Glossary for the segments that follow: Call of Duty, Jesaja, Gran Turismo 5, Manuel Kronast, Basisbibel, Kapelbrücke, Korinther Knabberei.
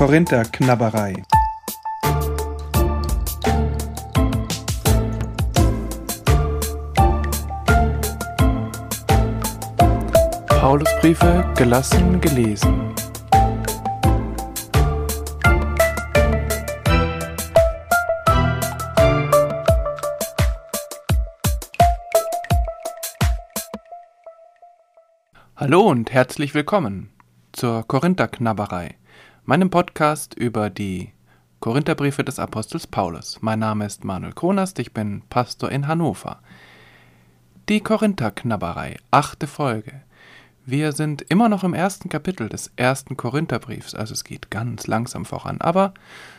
Korinther Knabberei. Paulusbriefe gelassen gelesen. Hallo und herzlich willkommen zur Korinther Knabberei, meinem Podcast über die Korintherbriefe des Apostels Paulus. Mein Name ist Manuel Kronast, ich bin Pastor in Hannover. Die Korinther Knabberei, 8. Folge. Wir sind immer noch im 1. Kapitel des 1. Korintherbriefs, also es geht ganz langsam voran, aber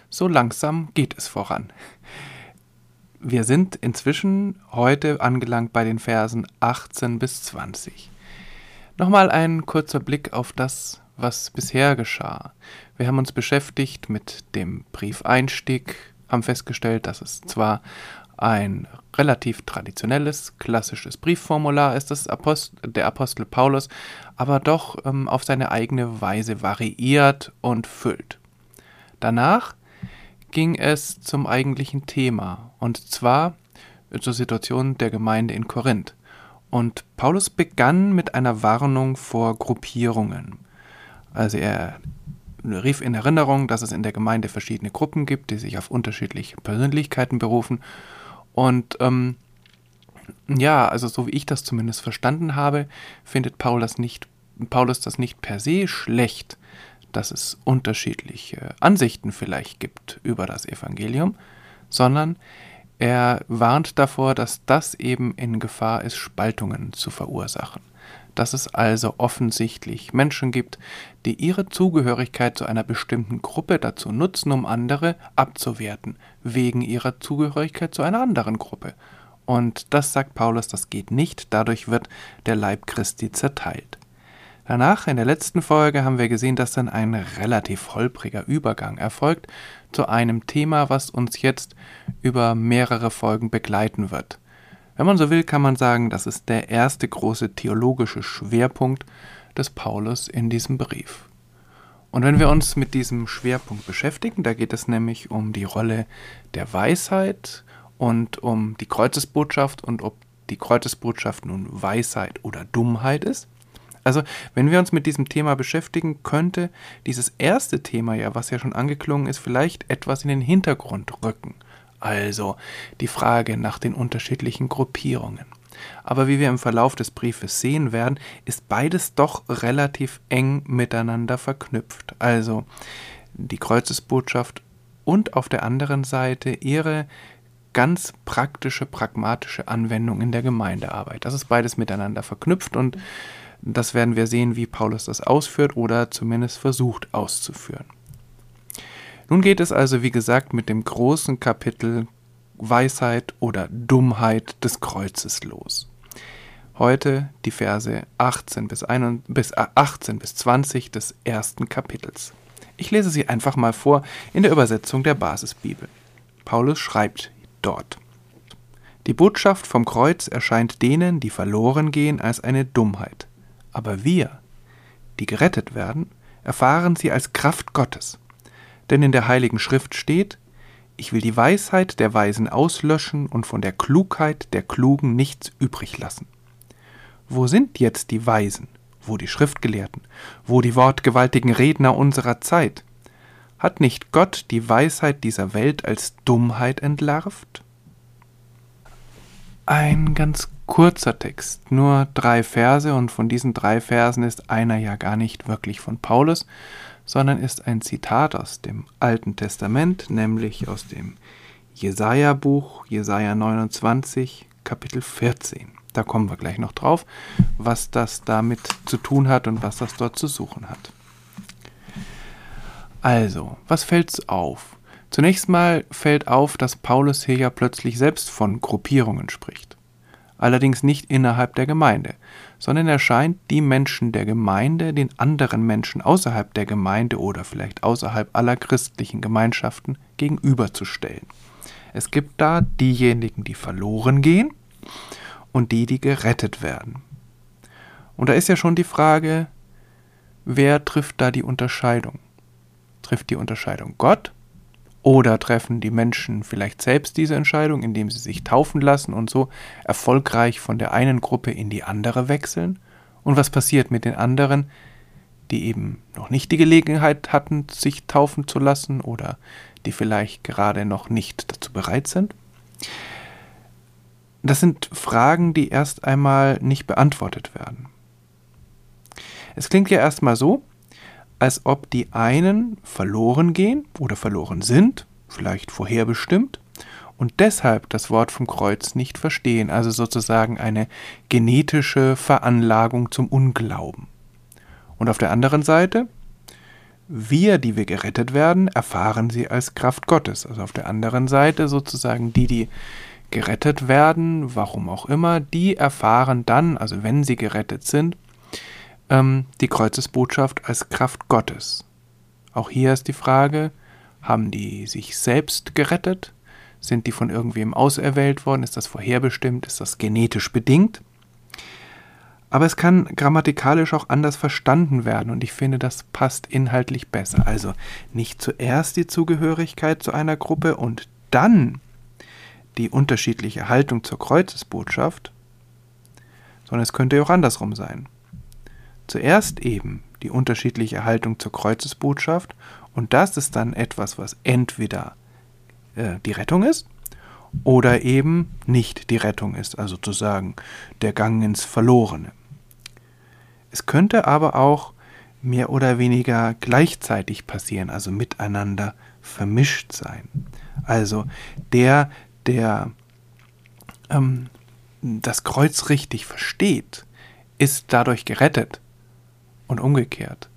so langsam geht es voran. Wir sind inzwischen heute angelangt bei den Versen 18 bis 20. Nochmal ein kurzer Blick auf das, was bisher geschah. Wir haben uns beschäftigt mit dem Briefeinstieg, haben festgestellt, dass es zwar ein relativ traditionelles, klassisches Briefformular ist, das der Apostel Paulus, aber doch auf seine eigene Weise variiert und füllt. Danach ging es zum eigentlichen Thema, und zwar zur Situation der Gemeinde in Korinth. Und Paulus begann mit einer Warnung vor Gruppierungen. Also er rief in Erinnerung, dass es in der Gemeinde verschiedene Gruppen gibt, die sich auf unterschiedliche Persönlichkeiten berufen. Und also so wie ich das zumindest verstanden habe, findet Paulus das nicht per se schlecht, dass es unterschiedliche Ansichten vielleicht gibt über das Evangelium, sondern er warnt davor, dass das eben in Gefahr ist, Spaltungen zu verursachen. Dass es also offensichtlich Menschen gibt, die ihre Zugehörigkeit zu einer bestimmten Gruppe dazu nutzen, um andere abzuwerten, wegen ihrer Zugehörigkeit zu einer anderen Gruppe. Und das sagt Paulus, das geht nicht, dadurch wird der Leib Christi zerteilt. Danach, in der letzten Folge, haben wir gesehen, dass dann ein relativ holpriger Übergang erfolgt zu einem Thema, was uns jetzt über mehrere Folgen begleiten wird. Wenn man so will, kann man sagen, das ist der erste große theologische Schwerpunkt des Paulus in diesem Brief. Und wenn wir uns mit diesem Schwerpunkt beschäftigen, da geht es nämlich um die Rolle der Weisheit und um die Kreuzesbotschaft und ob die Kreuzesbotschaft nun Weisheit oder Dummheit ist. Also, wenn wir uns mit diesem Thema beschäftigen, könnte dieses erste Thema, ja, was ja schon angeklungen ist, vielleicht etwas in den Hintergrund rücken. Also die Frage nach den unterschiedlichen Gruppierungen. Aber wie wir im Verlauf des Briefes sehen werden, ist beides doch relativ eng miteinander verknüpft. Also die Kreuzesbotschaft und auf der anderen Seite ihre ganz praktische, pragmatische Anwendung in der Gemeindearbeit. Das ist beides miteinander verknüpft und das werden wir sehen, wie Paulus das ausführt oder zumindest versucht auszuführen. Nun geht es also, wie gesagt, mit dem großen Kapitel Weisheit oder Dummheit des Kreuzes los. Heute die Verse 18 bis 20 des 1. Kapitels. Ich lese sie einfach mal vor in der Übersetzung der Basisbibel. Paulus schreibt dort: Die Botschaft vom Kreuz erscheint denen, die verloren gehen, als eine Dummheit. Aber wir, die gerettet werden, erfahren sie als Kraft Gottes. Denn in der Heiligen Schrift steht: Ich will die Weisheit der Weisen auslöschen und von der Klugheit der Klugen nichts übrig lassen. Wo sind jetzt die Weisen, wo die Schriftgelehrten, wo die wortgewaltigen Redner unserer Zeit? Hat nicht Gott die Weisheit dieser Welt als Dummheit entlarvt? Ein ganz kurzer Text, nur 3 Verse, und von diesen 3 Versen ist einer ja gar nicht wirklich von Paulus, sondern ist ein Zitat aus dem Alten Testament, nämlich aus dem Jesaja-Buch, Jesaja 29, Kapitel 14. Da kommen wir gleich noch drauf, was das damit zu tun hat und was das dort zu suchen hat. Also, was fällt's auf? Zunächst mal fällt auf, dass Paulus hier ja plötzlich selbst von Gruppierungen spricht. Allerdings nicht innerhalb der Gemeinde, sondern er scheint die Menschen der Gemeinde den anderen Menschen außerhalb der Gemeinde oder vielleicht außerhalb aller christlichen Gemeinschaften gegenüberzustellen. Es gibt da diejenigen, die verloren gehen und die, die gerettet werden. Und da ist ja schon die Frage, wer trifft da die Unterscheidung? trifft die Unterscheidung Gott? Oder treffen die Menschen vielleicht selbst diese Entscheidung, indem sie sich taufen lassen und so erfolgreich von der einen Gruppe in die andere wechseln? Und was passiert mit den anderen, die eben noch nicht die Gelegenheit hatten, sich taufen zu lassen oder die vielleicht gerade noch nicht dazu bereit sind? Das sind Fragen, die erst einmal nicht beantwortet werden. Es klingt ja erstmal so, als ob die einen verloren gehen oder verloren sind, vielleicht vorherbestimmt, und deshalb das Wort vom Kreuz nicht verstehen, also sozusagen eine genetische Veranlagung zum Unglauben. Und auf der anderen Seite, wir, die wir gerettet werden, erfahren sie als Kraft Gottes. Also auf der anderen Seite sozusagen die, die gerettet werden, warum auch immer, die erfahren dann, also wenn sie gerettet sind, die Kreuzesbotschaft als Kraft Gottes. Auch hier ist die Frage, haben die sich selbst gerettet? Sind die von irgendwem auserwählt worden? Ist das vorherbestimmt? Ist das genetisch bedingt? Aber es kann grammatikalisch auch anders verstanden werden und ich finde, das passt inhaltlich besser. Also nicht zuerst die Zugehörigkeit zu einer Gruppe und dann die unterschiedliche Haltung zur Kreuzesbotschaft, sondern es könnte ja auch andersrum sein. Zuerst eben die unterschiedliche Haltung zur Kreuzesbotschaft und das ist dann etwas, was entweder die Rettung ist oder eben nicht die Rettung ist, also sozusagen der Gang ins Verlorene. Es könnte aber auch mehr oder weniger gleichzeitig passieren, also miteinander vermischt sein. Also der das Kreuz richtig versteht, ist dadurch gerettet. Und umgekehrt.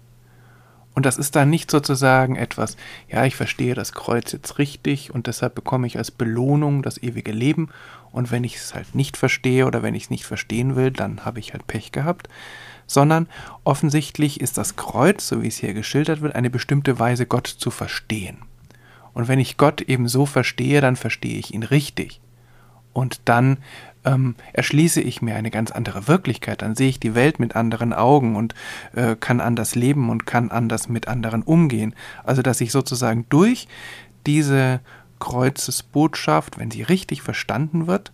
Und das ist dann nicht sozusagen etwas, ja, ich verstehe das Kreuz jetzt richtig und deshalb bekomme ich als Belohnung das ewige Leben und wenn ich es halt nicht verstehe oder wenn ich es nicht verstehen will, dann habe ich halt Pech gehabt, sondern offensichtlich ist das Kreuz, so wie es hier geschildert wird, eine bestimmte Weise, Gott zu verstehen. Und wenn ich Gott eben so verstehe, dann verstehe ich ihn richtig. Und dann erschließe ich mir eine ganz andere Wirklichkeit, dann sehe ich die Welt mit anderen Augen und kann anders leben und kann anders mit anderen umgehen. Also dass ich sozusagen durch diese Kreuzesbotschaft, wenn sie richtig verstanden wird,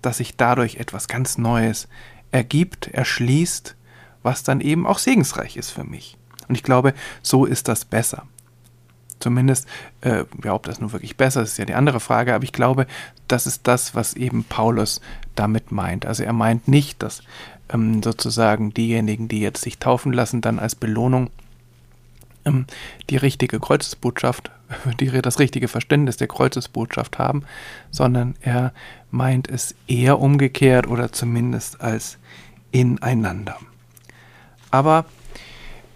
dass sich dadurch etwas ganz Neues ergibt, erschließt, was dann eben auch segensreich ist für mich. Und ich glaube, so ist das besser. Zumindest, ja, ob das nun wirklich besser ist, ist ja die andere Frage, aber ich glaube, das ist das, was eben Paulus damit meint. Also er meint nicht, dass sozusagen diejenigen, die jetzt sich taufen lassen, dann als Belohnung die richtige Kreuzesbotschaft, das richtige Verständnis der Kreuzesbotschaft haben, sondern er meint es eher umgekehrt oder zumindest als ineinander. Aber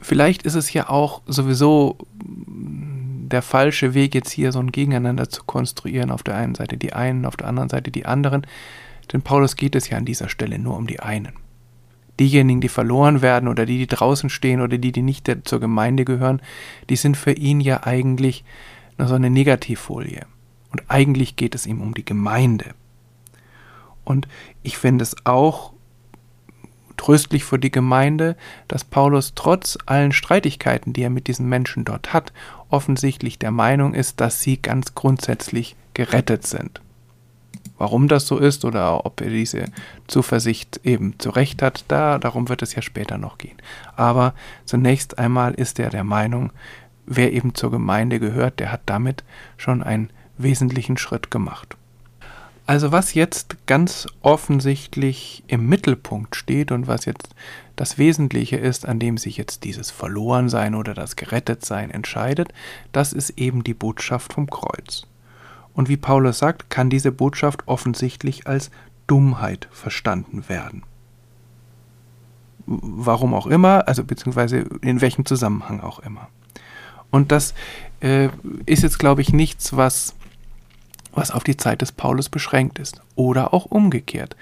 vielleicht ist es ja auch sowieso der falsche Weg, jetzt hier so ein Gegeneinander zu konstruieren, auf der einen Seite die einen, auf der anderen Seite die anderen, denn Paulus geht es ja an dieser Stelle nur um die einen. Diejenigen, die verloren werden oder die, die draußen stehen oder die, die nicht zur Gemeinde gehören, die sind für ihn ja eigentlich nur so eine Negativfolie und eigentlich geht es ihm um die Gemeinde. Und ich finde es auch tröstlich für die Gemeinde, dass Paulus trotz allen Streitigkeiten, die er mit diesen Menschen dort hat, offensichtlich der Meinung ist, dass sie ganz grundsätzlich gerettet sind. Warum das so ist oder ob er diese Zuversicht eben zu Recht hat, darum wird es ja später noch gehen. Aber zunächst einmal ist er der Meinung, wer eben zur Gemeinde gehört, der hat damit schon einen wesentlichen Schritt gemacht. Also was jetzt ganz offensichtlich im Mittelpunkt steht und was jetzt das Wesentliche ist, an dem sich jetzt dieses Verlorensein oder das Gerettetsein entscheidet, das ist eben die Botschaft vom Kreuz. Und wie Paulus sagt, kann diese Botschaft offensichtlich als Dummheit verstanden werden. Warum auch immer, also beziehungsweise in welchem Zusammenhang auch immer. Und das ist jetzt, glaube ich, nichts, was auf die Zeit des Paulus beschränkt ist. Oder auch umgekehrt.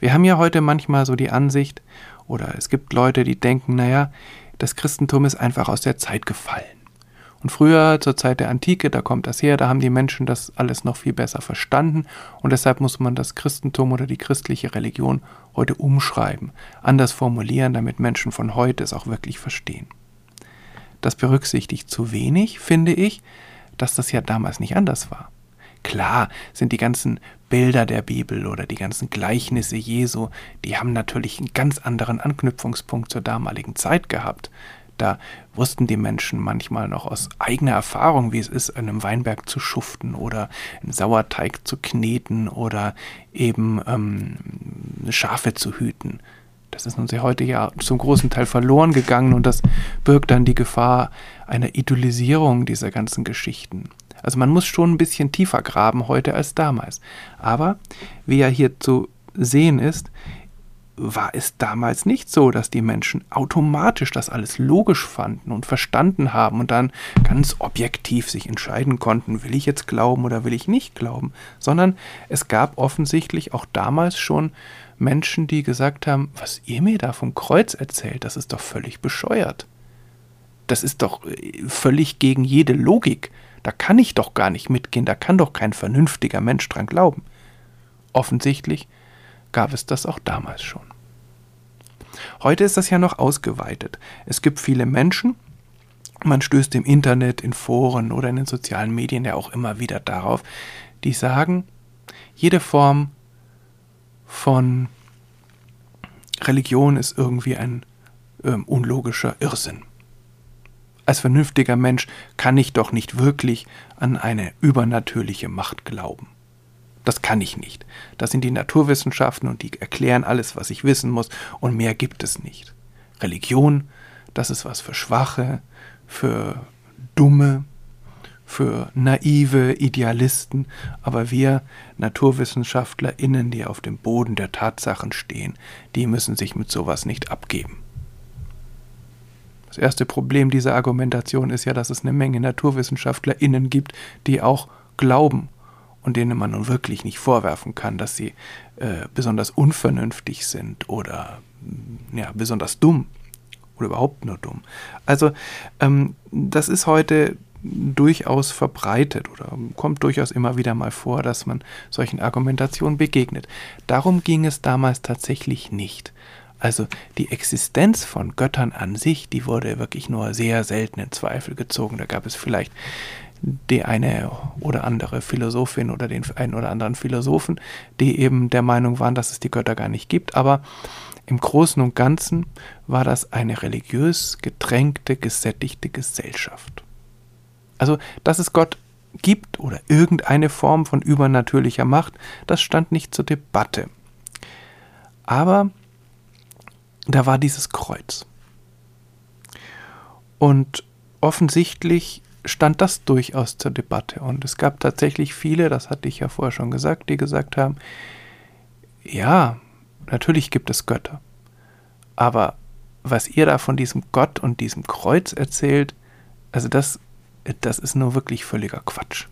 Wir haben ja heute manchmal so die Ansicht, oder es gibt Leute, die denken, naja, das Christentum ist einfach aus der Zeit gefallen. Und früher, zur Zeit der Antike, da kommt das her, da haben die Menschen das alles noch viel besser verstanden und deshalb muss man das Christentum oder die christliche Religion heute umschreiben, anders formulieren, damit Menschen von heute es auch wirklich verstehen. Das berücksichtigt zu wenig, finde ich, dass das ja damals nicht anders war. Klar sind die ganzen Bilder der Bibel oder die ganzen Gleichnisse Jesu, die haben natürlich einen ganz anderen Anknüpfungspunkt zur damaligen Zeit gehabt. Da wussten die Menschen manchmal noch aus eigener Erfahrung, wie es ist, an einem Weinberg zu schuften oder einen Sauerteig zu kneten oder eben Schafe zu hüten. Das ist uns ja heute ja zum großen Teil verloren gegangen und das birgt dann die Gefahr einer Idolisierung dieser ganzen Geschichten. Also man muss schon ein bisschen tiefer graben heute als damals. Aber wie ja hier zu sehen ist, war es damals nicht so, dass die Menschen automatisch das alles logisch fanden und verstanden haben und dann ganz objektiv sich entscheiden konnten, will ich jetzt glauben oder will ich nicht glauben, sondern es gab offensichtlich auch damals schon Menschen, die gesagt haben, was ihr mir da vom Kreuz erzählt, das ist doch völlig bescheuert. Das ist doch völlig gegen jede Logik. Da kann ich doch gar nicht mitgehen, da kann doch kein vernünftiger Mensch dran glauben. Offensichtlich gab es das auch damals schon. Heute ist das ja noch ausgeweitet. Es gibt viele Menschen, man stößt im Internet, in Foren oder in den sozialen Medien ja auch immer wieder darauf, die sagen, jede Form von Religion ist irgendwie ein unlogischer Irrsinn. Als vernünftiger Mensch kann ich doch nicht wirklich an eine übernatürliche Macht glauben. Das kann ich nicht. Das sind die Naturwissenschaften und die erklären alles, was ich wissen muss und mehr gibt es nicht. Religion, das ist was für Schwache, für Dumme, für naive Idealisten, aber wir NaturwissenschaftlerInnen, die auf dem Boden der Tatsachen stehen, die müssen sich mit sowas nicht abgeben. Das erste Problem dieser Argumentation ist ja, dass es eine Menge NaturwissenschaftlerInnen gibt, die auch glauben und denen man nun wirklich nicht vorwerfen kann, dass sie besonders unvernünftig sind oder ja, besonders dumm oder überhaupt nur dumm. Also das ist heute durchaus verbreitet oder kommt durchaus immer wieder mal vor, dass man solchen Argumentationen begegnet. Darum ging es damals tatsächlich nicht. Also die Existenz von Göttern an sich, die wurde wirklich nur sehr selten in Zweifel gezogen. Da gab es vielleicht die eine oder andere Philosophin oder den einen oder anderen Philosophen, die eben der Meinung waren, dass es die Götter gar nicht gibt. Aber im Großen und Ganzen war das eine religiös getränkte, gesättigte Gesellschaft. Also, dass es Gott gibt oder irgendeine Form von übernatürlicher Macht, das stand nicht zur Debatte. Aber da war dieses Kreuz. Und offensichtlich stand das durchaus zur Debatte. Und es gab tatsächlich viele, das hatte ich ja vorher schon gesagt, die gesagt haben, ja, natürlich gibt es Götter. Aber was ihr da von diesem Gott und diesem Kreuz erzählt, also das ist nun wirklich völliger Quatsch.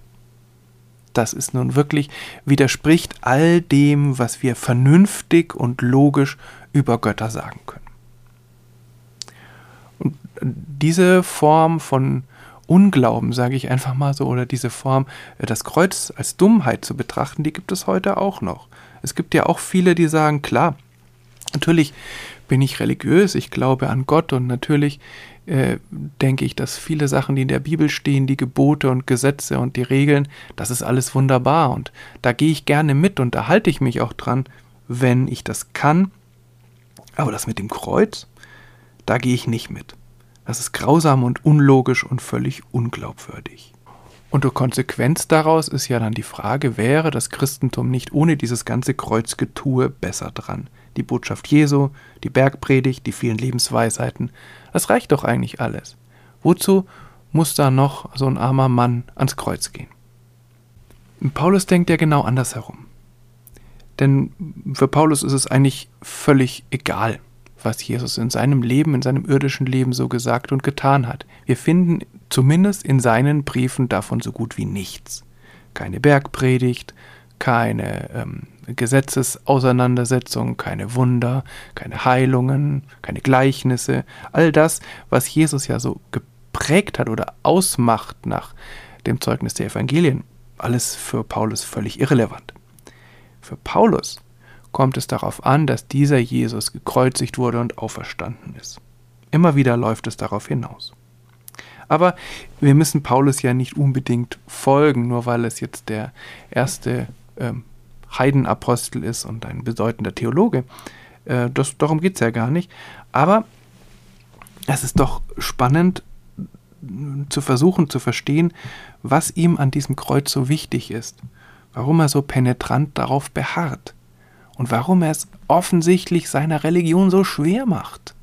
Das ist nun wirklich, widerspricht all dem, was wir vernünftig und logisch über Götter sagen können. Und diese Form von Unglauben, sage ich einfach mal so, oder diese Form, das Kreuz als Dummheit zu betrachten, die gibt es heute auch noch. Es gibt ja auch viele, die sagen, klar, natürlich bin ich religiös, ich glaube an Gott und natürlich denke ich, dass viele Sachen, die in der Bibel stehen, die Gebote und Gesetze und die Regeln, das ist alles wunderbar und da gehe ich gerne mit und da halte ich mich auch dran, wenn ich das kann. Aber das mit dem Kreuz, da gehe ich nicht mit. Das ist grausam und unlogisch und völlig unglaubwürdig. Und die Konsequenz daraus ist ja dann die Frage, wäre das Christentum nicht ohne dieses ganze Kreuzgetue besser dran? Die Botschaft Jesu, die Bergpredigt, die vielen Lebensweisheiten, das reicht doch eigentlich alles. Wozu muss da noch so ein armer Mann ans Kreuz gehen? Paulus denkt ja genau andersherum. Denn für Paulus ist es eigentlich völlig egal, was Jesus in seinem Leben, in seinem irdischen Leben so gesagt und getan hat. Wir finden zumindest in seinen Briefen davon so gut wie nichts. Keine Bergpredigt, keine Gesetzesauseinandersetzungen, keine Wunder, keine Heilungen, keine Gleichnisse. All das, was Jesus ja so geprägt hat oder ausmacht nach dem Zeugnis der Evangelien, alles für Paulus völlig irrelevant. Für Paulus kommt es darauf an, dass dieser Jesus gekreuzigt wurde und auferstanden ist. Immer wieder läuft es darauf hinaus. Aber wir müssen Paulus ja nicht unbedingt folgen, nur weil es jetzt der erste Heidenapostel ist und ein bedeutender Theologe. Darum geht es ja gar nicht. Aber es ist doch spannend zu versuchen, zu verstehen, was ihm an diesem Kreuz so wichtig ist, warum er so penetrant darauf beharrt und warum er es offensichtlich seiner Religion so schwer macht,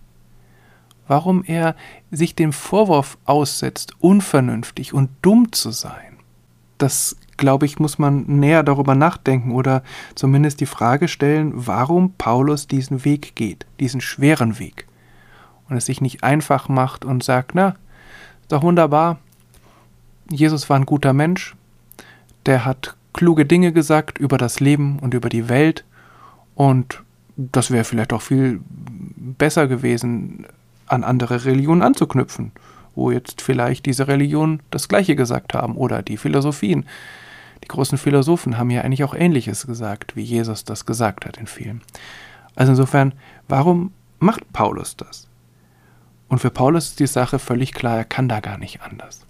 warum er sich dem Vorwurf aussetzt, unvernünftig und dumm zu sein. Das, glaube ich, muss man näher darüber nachdenken oder zumindest die Frage stellen, warum Paulus diesen Weg geht, diesen schweren Weg, und es sich nicht einfach macht und sagt, na, doch wunderbar, Jesus war ein guter Mensch, der hat kluge Dinge gesagt über das Leben und über die Welt, und das wäre vielleicht auch viel besser gewesen, an andere Religionen anzuknüpfen, wo jetzt vielleicht diese Religionen das Gleiche gesagt haben oder die Philosophien. Die großen Philosophen haben ja eigentlich auch Ähnliches gesagt, wie Jesus das gesagt hat in vielen. Also insofern, warum macht Paulus das? Und für Paulus ist die Sache völlig klar, er kann da gar nicht anders.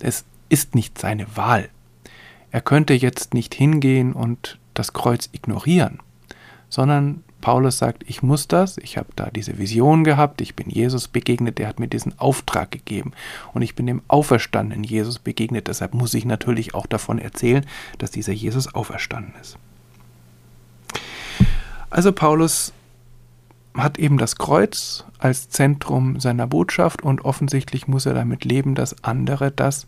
Es ist nicht seine Wahl. Er könnte jetzt nicht hingehen und das Kreuz ignorieren, sondern Paulus sagt, ich muss das, ich habe da diese Vision gehabt, ich bin Jesus begegnet, der hat mir diesen Auftrag gegeben und ich bin dem auferstandenen Jesus begegnet, deshalb muss ich natürlich auch davon erzählen, dass dieser Jesus auferstanden ist. Also Paulus hat eben das Kreuz als Zentrum seiner Botschaft und offensichtlich muss er damit leben, dass andere das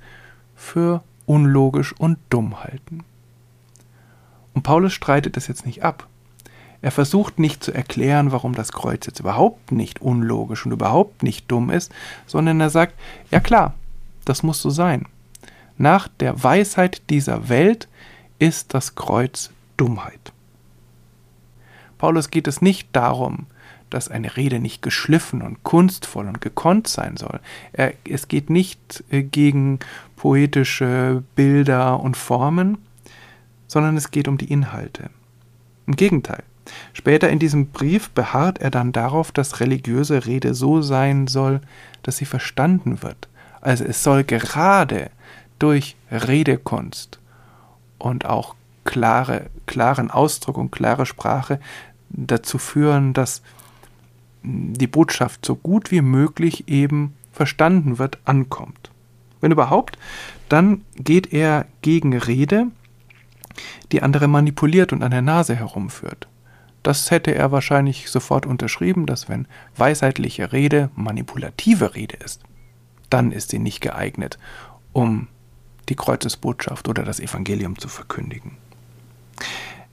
für unlogisch und dumm halten. Und Paulus streitet das jetzt nicht ab. Er versucht nicht zu erklären, warum das Kreuz jetzt überhaupt nicht unlogisch und überhaupt nicht dumm ist, sondern er sagt, ja klar, das muss so sein. Nach der Weisheit dieser Welt ist das Kreuz Dummheit. Paulus geht es nicht darum, dass eine Rede nicht geschliffen und kunstvoll und gekonnt sein soll. Es geht nicht gegen poetische Bilder und Formen, sondern es geht um die Inhalte. Im Gegenteil, später in diesem Brief beharrt er dann darauf, dass religiöse Rede so sein soll, dass sie verstanden wird. Also es soll gerade durch Redekunst und auch klaren Ausdruck und klare Sprache dazu führen, dass die Botschaft so gut wie möglich eben verstanden wird, ankommt. Wenn überhaupt, dann geht er gegen Rede, die andere manipuliert und an der Nase herumführt. Das hätte er wahrscheinlich sofort unterschrieben, dass wenn weisheitliche Rede manipulative Rede ist, dann ist sie nicht geeignet, um die Kreuzesbotschaft oder das Evangelium zu verkündigen.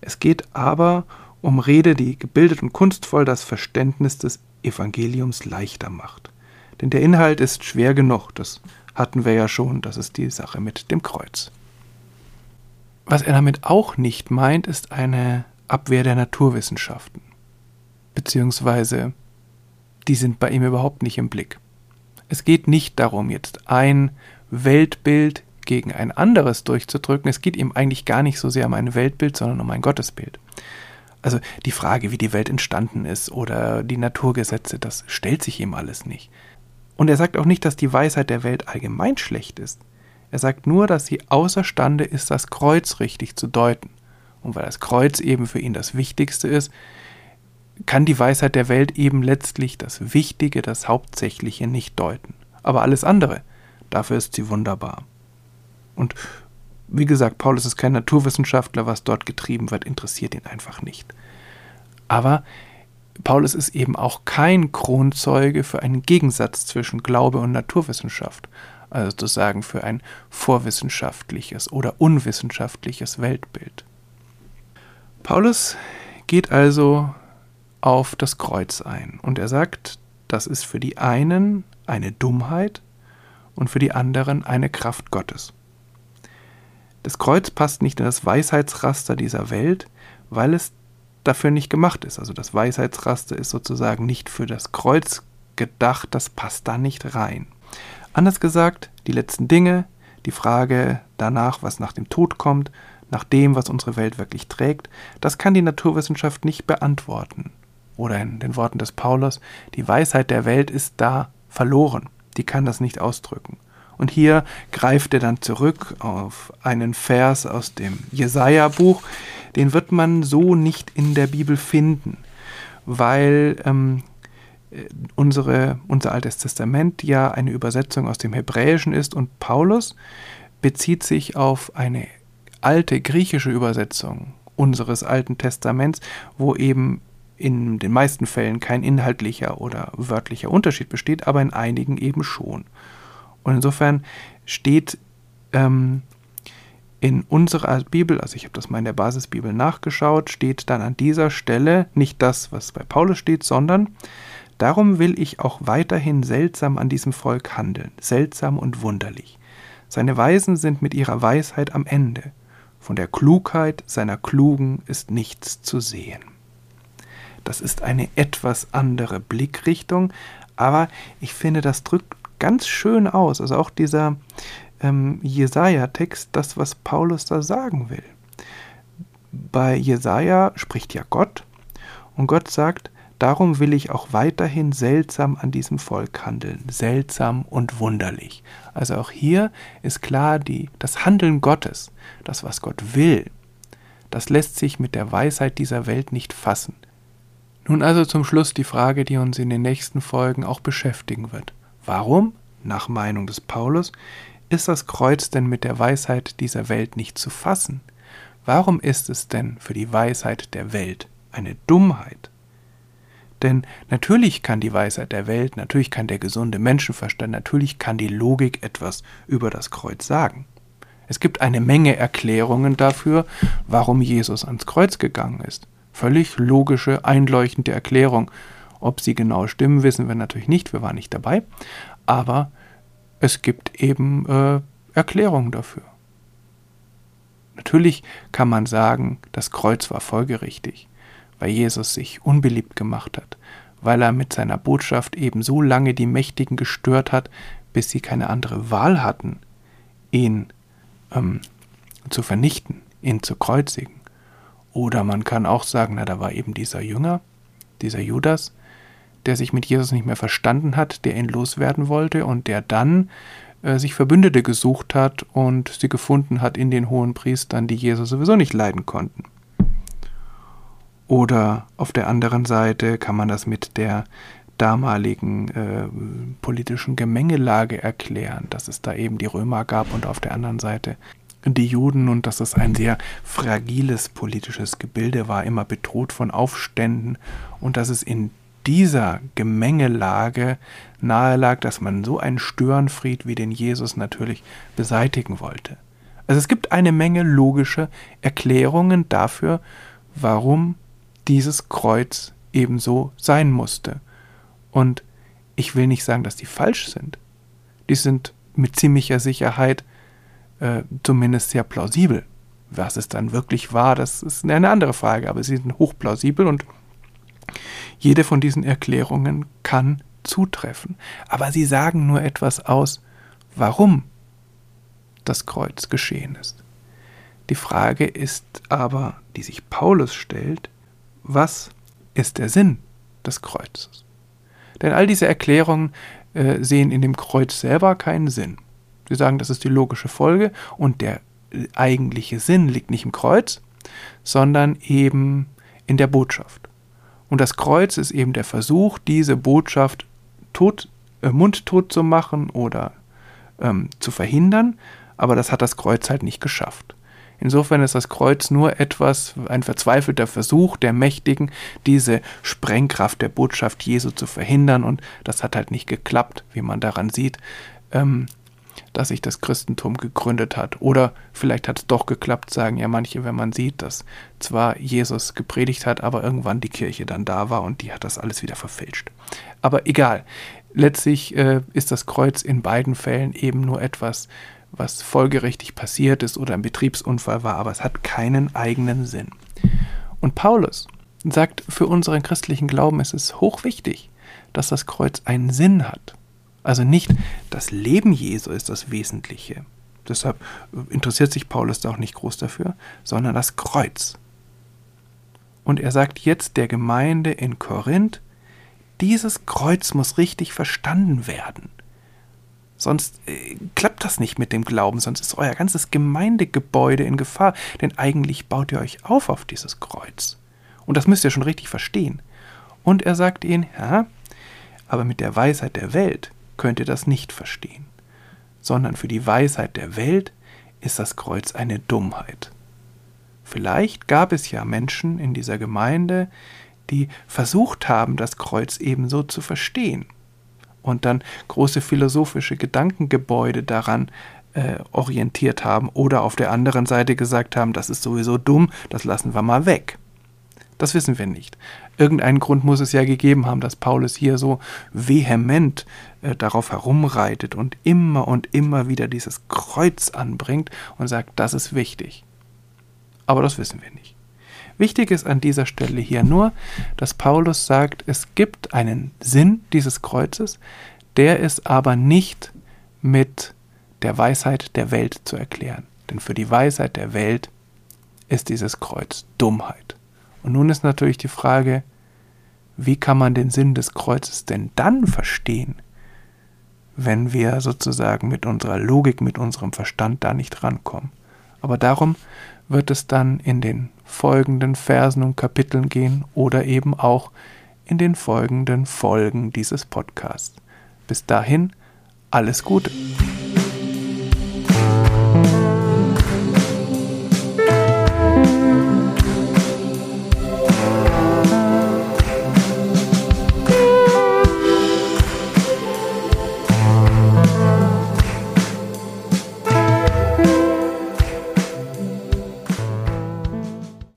Es geht aber um Rede, die gebildet und kunstvoll das Verständnis des Evangeliums leichter macht. Denn der Inhalt ist schwer genug, das hatten wir ja schon, das ist die Sache mit dem Kreuz. Was er damit auch nicht meint, ist eine Abwehr der Naturwissenschaften. Beziehungsweise, die sind bei ihm überhaupt nicht im Blick. Es geht nicht darum, jetzt ein Weltbild gegen ein anderes durchzudrücken. Es geht ihm eigentlich gar nicht so sehr um ein Weltbild, sondern um ein Gottesbild. Also die Frage, wie die Welt entstanden ist oder die Naturgesetze, das stellt sich ihm alles nicht. Und er sagt auch nicht, dass die Weisheit der Welt allgemein schlecht ist. Er sagt nur, dass sie außerstande ist, das Kreuz richtig zu deuten. Und weil das Kreuz eben für ihn das Wichtigste ist, kann die Weisheit der Welt eben letztlich das Wichtige, das Hauptsächliche nicht deuten. Aber alles andere, dafür ist sie wunderbar. Und wie gesagt, Paulus ist kein Naturwissenschaftler, was dort getrieben wird, interessiert ihn einfach nicht. Aber Paulus ist eben auch kein Kronzeuge für einen Gegensatz zwischen Glaube und Naturwissenschaft, also zu sagen für ein vorwissenschaftliches oder unwissenschaftliches Weltbild. Paulus geht also auf das Kreuz ein und er sagt, das ist für die einen eine Dummheit und für die anderen eine Kraft Gottes. Das Kreuz passt nicht in das Weisheitsraster dieser Welt, weil es dafür nicht gemacht ist. Also das Weisheitsraster ist sozusagen nicht für das Kreuz gedacht, das passt da nicht rein. Anders gesagt, die letzten Dinge, die Frage danach, was nach dem Tod kommt, nach dem, was unsere Welt wirklich trägt, das kann die Naturwissenschaft nicht beantworten. Oder in den Worten des Paulus, die Weisheit der Welt ist da verloren. die kann das nicht ausdrücken. Und hier greift er dann zurück auf einen Vers aus dem Jesaja-Buch. Den wird man so nicht in der Bibel finden, weil unser Altes Testament ja eine Übersetzung aus dem Hebräischen ist und Paulus bezieht sich auf eine alte griechische Übersetzung unseres Alten Testaments, wo eben in den meisten Fällen kein inhaltlicher oder wörtlicher Unterschied besteht, aber in einigen eben schon. Und insofern steht in unserer Bibel, also ich habe das mal in der Basisbibel nachgeschaut, steht dann an dieser Stelle nicht das, was bei Paulus steht, sondern: Darum will ich auch weiterhin seltsam an diesem Volk handeln, seltsam und wunderlich. Seine Weisen sind mit ihrer Weisheit am Ende. Von der Klugheit seiner Klugen ist nichts zu sehen. Das ist eine etwas andere Blickrichtung, aber ich finde, das drückt ganz schön aus. Also auch dieser Jesaja-Text, das, was Paulus da sagen will. Bei Jesaja spricht ja Gott und Gott sagt: Darum will ich auch weiterhin seltsam an diesem Volk handeln, seltsam und wunderlich. Also auch hier ist klar, das Handeln Gottes, das, was Gott will, das lässt sich mit der Weisheit dieser Welt nicht fassen. Nun also zum Schluss die Frage, die uns in den nächsten Folgen auch beschäftigen wird. Warum, nach Meinung des Paulus, ist das Kreuz denn mit der Weisheit dieser Welt nicht zu fassen? Warum ist es denn für die Weisheit der Welt eine Dummheit? Denn natürlich kann die Weisheit der Welt, natürlich kann der gesunde Menschenverstand, natürlich kann die Logik etwas über das Kreuz sagen. Es gibt eine Menge Erklärungen dafür, warum Jesus ans Kreuz gegangen ist. Völlig logische, einleuchtende Erklärung. Ob sie genau stimmen, wissen wir natürlich nicht, wir waren nicht dabei. Aber es gibt eben Erklärungen dafür. Natürlich kann man sagen, das Kreuz war folgerichtig, weil Jesus sich unbeliebt gemacht hat, weil er mit seiner Botschaft eben so lange die Mächtigen gestört hat, bis sie keine andere Wahl hatten, ihn zu vernichten, ihn zu kreuzigen. Oder man kann auch sagen, na, da war eben dieser Jünger, dieser Judas, der sich mit Jesus nicht mehr verstanden hat, der ihn loswerden wollte und der dann sich Verbündete gesucht hat und sie gefunden hat in den Hohenpriestern, die Jesus sowieso nicht leiden konnten. Oder auf der anderen Seite kann man das mit der damaligen politischen Gemengelage erklären, dass es da eben die Römer gab und auf der anderen Seite die Juden und dass es ein sehr fragiles politisches Gebilde war, immer bedroht von Aufständen und dass es in dieser Gemengelage nahe lag, dass man so einen Störenfried wie den Jesus natürlich beseitigen wollte. Also es gibt eine Menge logische Erklärungen dafür, warum dieses Kreuz ebenso sein musste. Und ich will nicht sagen, dass die falsch sind. Die sind mit ziemlicher Sicherheit zumindest sehr plausibel. Was es dann wirklich war, das ist eine andere Frage, aber sie sind hochplausibel und jede von diesen Erklärungen kann zutreffen. Aber sie sagen nur etwas aus, warum das Kreuz geschehen ist. Die Frage ist aber, die sich Paulus stellt, was ist der Sinn des Kreuzes? Denn all diese Erklärungen sehen in dem Kreuz selber keinen Sinn. Sie sagen, das ist die logische Folge und der eigentliche Sinn liegt nicht im Kreuz, sondern eben in der Botschaft. Und das Kreuz ist eben der Versuch, diese Botschaft mundtot zu machen oder zu verhindern, aber das hat das Kreuz halt nicht geschafft. Insofern ist das Kreuz nur etwas, ein verzweifelter Versuch der Mächtigen, diese Sprengkraft der Botschaft Jesu zu verhindern. Und das hat halt nicht geklappt, wie man daran sieht, dass sich das Christentum gegründet hat. Oder vielleicht hat es doch geklappt, sagen ja manche, wenn man sieht, dass zwar Jesus gepredigt hat, aber irgendwann die Kirche dann da war und die hat das alles wieder verfälscht. Aber egal, letztlich ist das Kreuz in beiden Fällen eben nur etwas, was folgerichtig passiert ist oder ein Betriebsunfall war, aber es hat keinen eigenen Sinn. Und Paulus sagt, für unseren christlichen Glauben ist es hochwichtig, dass das Kreuz einen Sinn hat. Also nicht das Leben Jesu ist das Wesentliche. Deshalb interessiert sich Paulus da auch nicht groß dafür, sondern das Kreuz. Und er sagt jetzt der Gemeinde in Korinth, dieses Kreuz muss richtig verstanden werden. Sonst klappt das nicht mit dem Glauben, sonst ist euer ganzes Gemeindegebäude in Gefahr, denn eigentlich baut ihr euch auf dieses Kreuz. Und das müsst ihr schon richtig verstehen. Und er sagt ihnen, ja, aber mit der Weisheit der Welt könnt ihr das nicht verstehen, sondern für die Weisheit der Welt ist das Kreuz eine Dummheit. Vielleicht gab es ja Menschen in dieser Gemeinde, die versucht haben, das Kreuz ebenso zu verstehen und dann große philosophische Gedankengebäude daran orientiert haben oder auf der anderen Seite gesagt haben, das ist sowieso dumm, das lassen wir mal weg. Das wissen wir nicht. Irgendeinen Grund muss es ja gegeben haben, dass Paulus hier so vehement darauf herumreitet und immer wieder dieses Kreuz anbringt und sagt, das ist wichtig. Aber das wissen wir nicht. Wichtig ist an dieser Stelle hier nur, dass Paulus sagt, es gibt einen Sinn dieses Kreuzes, der ist aber nicht mit der Weisheit der Welt zu erklären. Denn für die Weisheit der Welt ist dieses Kreuz Dummheit. Und nun ist natürlich die Frage, wie kann man den Sinn des Kreuzes denn dann verstehen, wenn wir sozusagen mit unserer Logik, mit unserem Verstand da nicht rankommen. Aber darum wird es dann in den folgenden Versen und Kapiteln gehen oder eben auch in den folgenden Folgen dieses Podcasts. Bis dahin, alles Gute!